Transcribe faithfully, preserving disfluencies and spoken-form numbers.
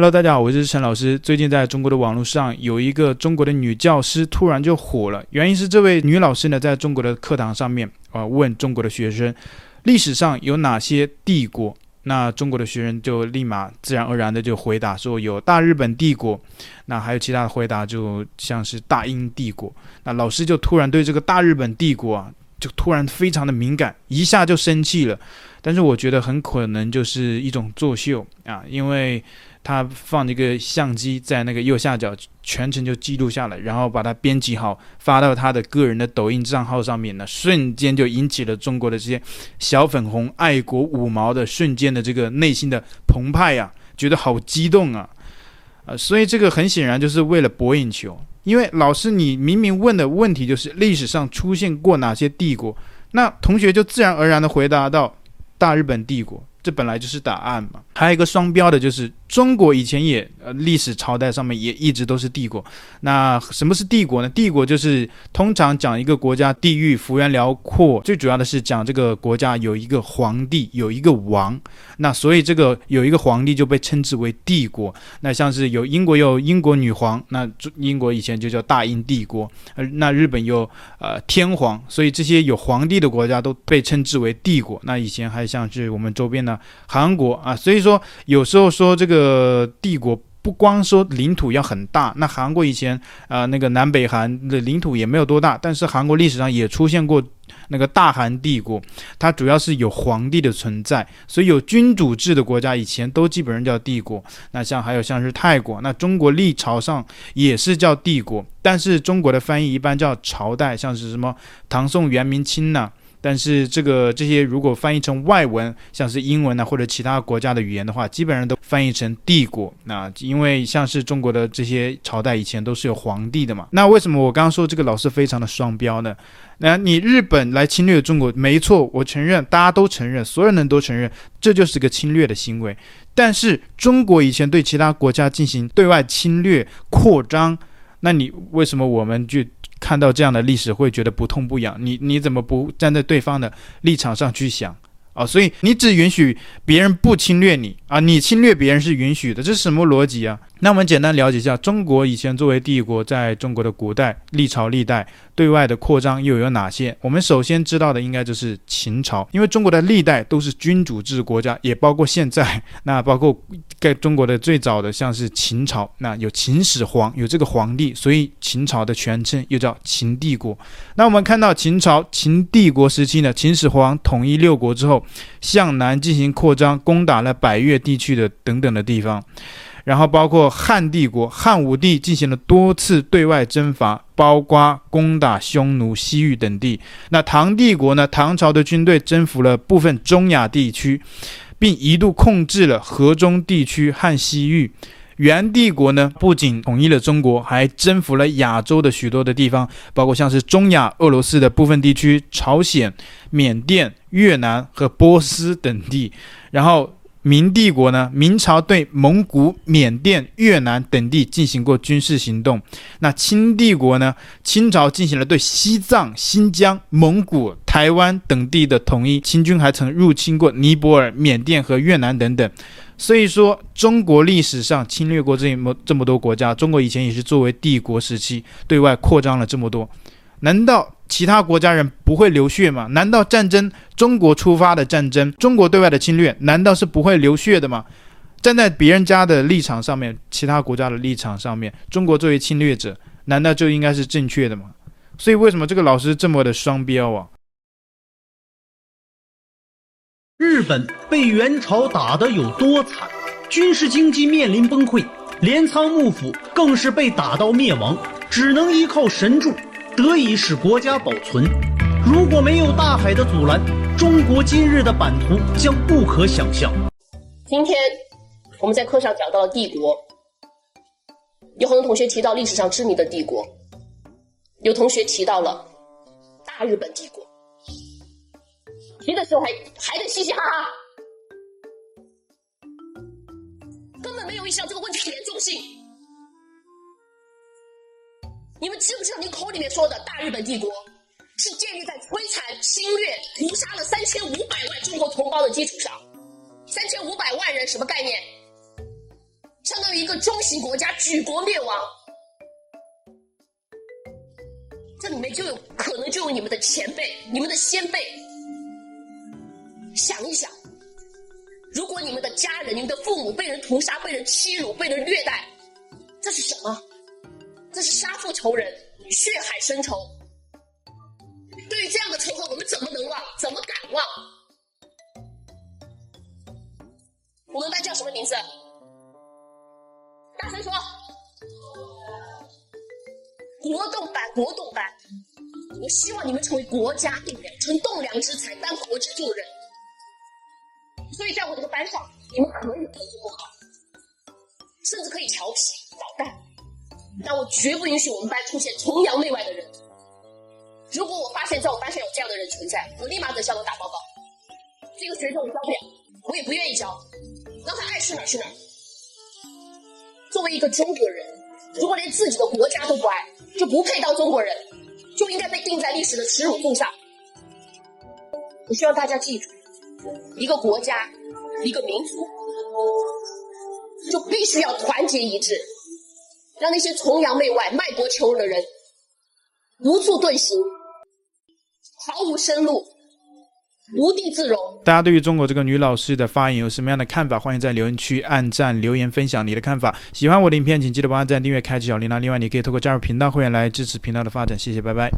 Hello， 大家好，我是陈老师。最近在中国的网络上有一个中国的女教师突然就火了，原因是这位女老师呢在中国的课堂上面啊、呃、问中国的学生，历史上有哪些帝国？那中国的学生就立马自然而然的就回答说有大日本帝国，那还有其他的回答就像是大英帝国。那老师就突然对这个大日本帝国啊就突然非常的敏感，一下就生气了。但是我觉得很可能就是一种作秀啊，因为他放一个相机在那个右下角，全程就记录下来，然后把它编辑好，发到他的个人的抖音账号上面呢，瞬间就引起了中国的这些小粉红、爱国五毛的瞬间的这个内心的澎湃啊，觉得好激动啊，啊、呃，所以这个很显然就是为了博眼球。因为老师你明明问的问题就是历史上出现过哪些帝国，那同学就自然而然的回答到大日本帝国，这本来就是答案嘛。还有一个双标的就是中国以前也、呃、历史朝代上面也一直都是帝国。那什么是帝国呢？帝国就是通常讲一个国家地域幅员辽阔，最主要的是讲这个国家有一个皇帝有一个王，那所以这个有一个皇帝就被称之为帝国。那像是有英国有英国女皇，那英国以前就叫大英帝国，那日本有、呃、天皇，所以这些有皇帝的国家都被称之为帝国。那以前还像是我们周边的韩国啊，所以说有时候说这个呃，帝国不光说领土要很大，那韩国以前啊、呃，那个南北韩的领土也没有多大，但是韩国历史上也出现过那个大韩帝国，它主要是有皇帝的存在，所以有君主制的国家以前都基本上叫帝国。那像还有像是泰国，那中国历朝上也是叫帝国，但是中国的翻译一般叫朝代，像是什么唐宋元明清呐、啊。但是这个这些如果翻译成外文，像是英文啊或者其他国家的语言的话，基本上都翻译成帝国。那因为像是中国的这些朝代以前都是有皇帝的嘛。那为什么我刚刚说这个老师非常的双标呢？那你日本来侵略中国，没错，我承认，大家都承认，所有人都承认，这就是个侵略的行为。但是中国以前对其他国家进行对外侵略扩张，那你为什么我们就看到这样的历史会觉得不痛不痒？你你怎么不站在对方的立场上去想啊、哦？所以你只允许别人不侵略你啊，你侵略别人是允许的，这是什么逻辑啊？那我们简单了解一下，中国以前作为帝国，在中国的古代历朝历代对外的扩张又有哪些？我们首先知道的应该就是秦朝，因为中国的历代都是君主制国家，也包括现在，那包括在中国的最早的像是秦朝，那有秦始皇，有这个皇帝，所以秦朝的全称又叫秦帝国。那我们看到秦朝秦帝国时期呢，秦始皇统一六国之后，向南进行扩张，攻打了百越地区的等等的地方。然后包括汉帝国，汉武帝进行了多次对外征伐，包括攻打匈奴、西域等地。那唐帝国呢？唐朝的军队征服了部分中亚地区，并一度控制了河中地区和西域。元帝国呢，不仅统一了中国，还征服了亚洲的许多的地方，包括像是中亚、俄罗斯的部分地区、朝鲜、缅甸、越南和波斯等地。然后明帝国呢，明朝对蒙古、缅甸、越南等地进行过军事行动。那清帝国呢，清朝进行了对西藏、新疆、蒙古、台湾等地的统一，清军还曾入侵过尼泊尔、缅甸和越南等等。所以说中国历史上侵略过这么这么多国家，中国以前也是作为帝国时期对外扩张了这么多。难道其他国家人不会流血吗？难道战争，中国出发的战争，中国对外的侵略，难道是不会流血的吗？站在别人家的立场上面，其他国家的立场上面，中国作为侵略者，难道就应该是正确的吗？所以为什么这个老师这么的双标啊？日本被元朝打得有多惨，军事经济面临崩溃，镰仓幕府更是被打到灭亡，只能依靠神助，得以使国家保存。如果没有大海的阻拦，中国今日的版图将不可想象。今天我们在课上讲到了帝国，有很多同学提到历史上知名的帝国，有同学提到了大日本帝国，提的时候还还得嘻嘻哈哈，根本没有意识到这个问题的严重性。你们知不知道你口里面说的大日本帝国是建立在摧残、侵略、屠杀了三千五百万中国同胞的基础上？三千五百万人什么概念？相当于一个中型国家举国灭亡。这里面就有可能就有你们的前辈、你们的先辈。想一想，如果你们的家人、你们的父母被人屠杀、被人欺辱、被人虐待，这是什么？这是杀父仇人，血海深仇。对于这样的仇恨，我们怎么能忘？怎么敢忘？我们班叫什么名字？大声说！国栋班，国栋班。我希望你们成为国家栋梁，成栋梁之才，当国之柱人。所以在我这个班上，你们可以做得不好，甚至可以调皮捣蛋，但我绝不允许我们班出现崇洋媚外的人。如果我发现在我班上有这样的人存在，我立马给校长打报告。这个学生我教不了，我也不愿意教，让他爱去哪儿去哪儿。作为一个中国人，如果连自己的国家都不爱，就不配当中国人，就应该被钉在历史的耻辱柱上。我希望大家记住，一个国家，一个民族，就必须要团结一致，让那些崇洋媚外、卖国求人的人无处遁形，毫无生路，无地自容。大家对于中国这个女老师的发言有什么样的看法？欢迎在留言区按赞、留言、分享你的看法。喜欢我的影片，请记得帮我按赞、订阅、开启小铃铛。另外，你可以透过加入频道会员来支持频道的发展。谢谢，拜拜。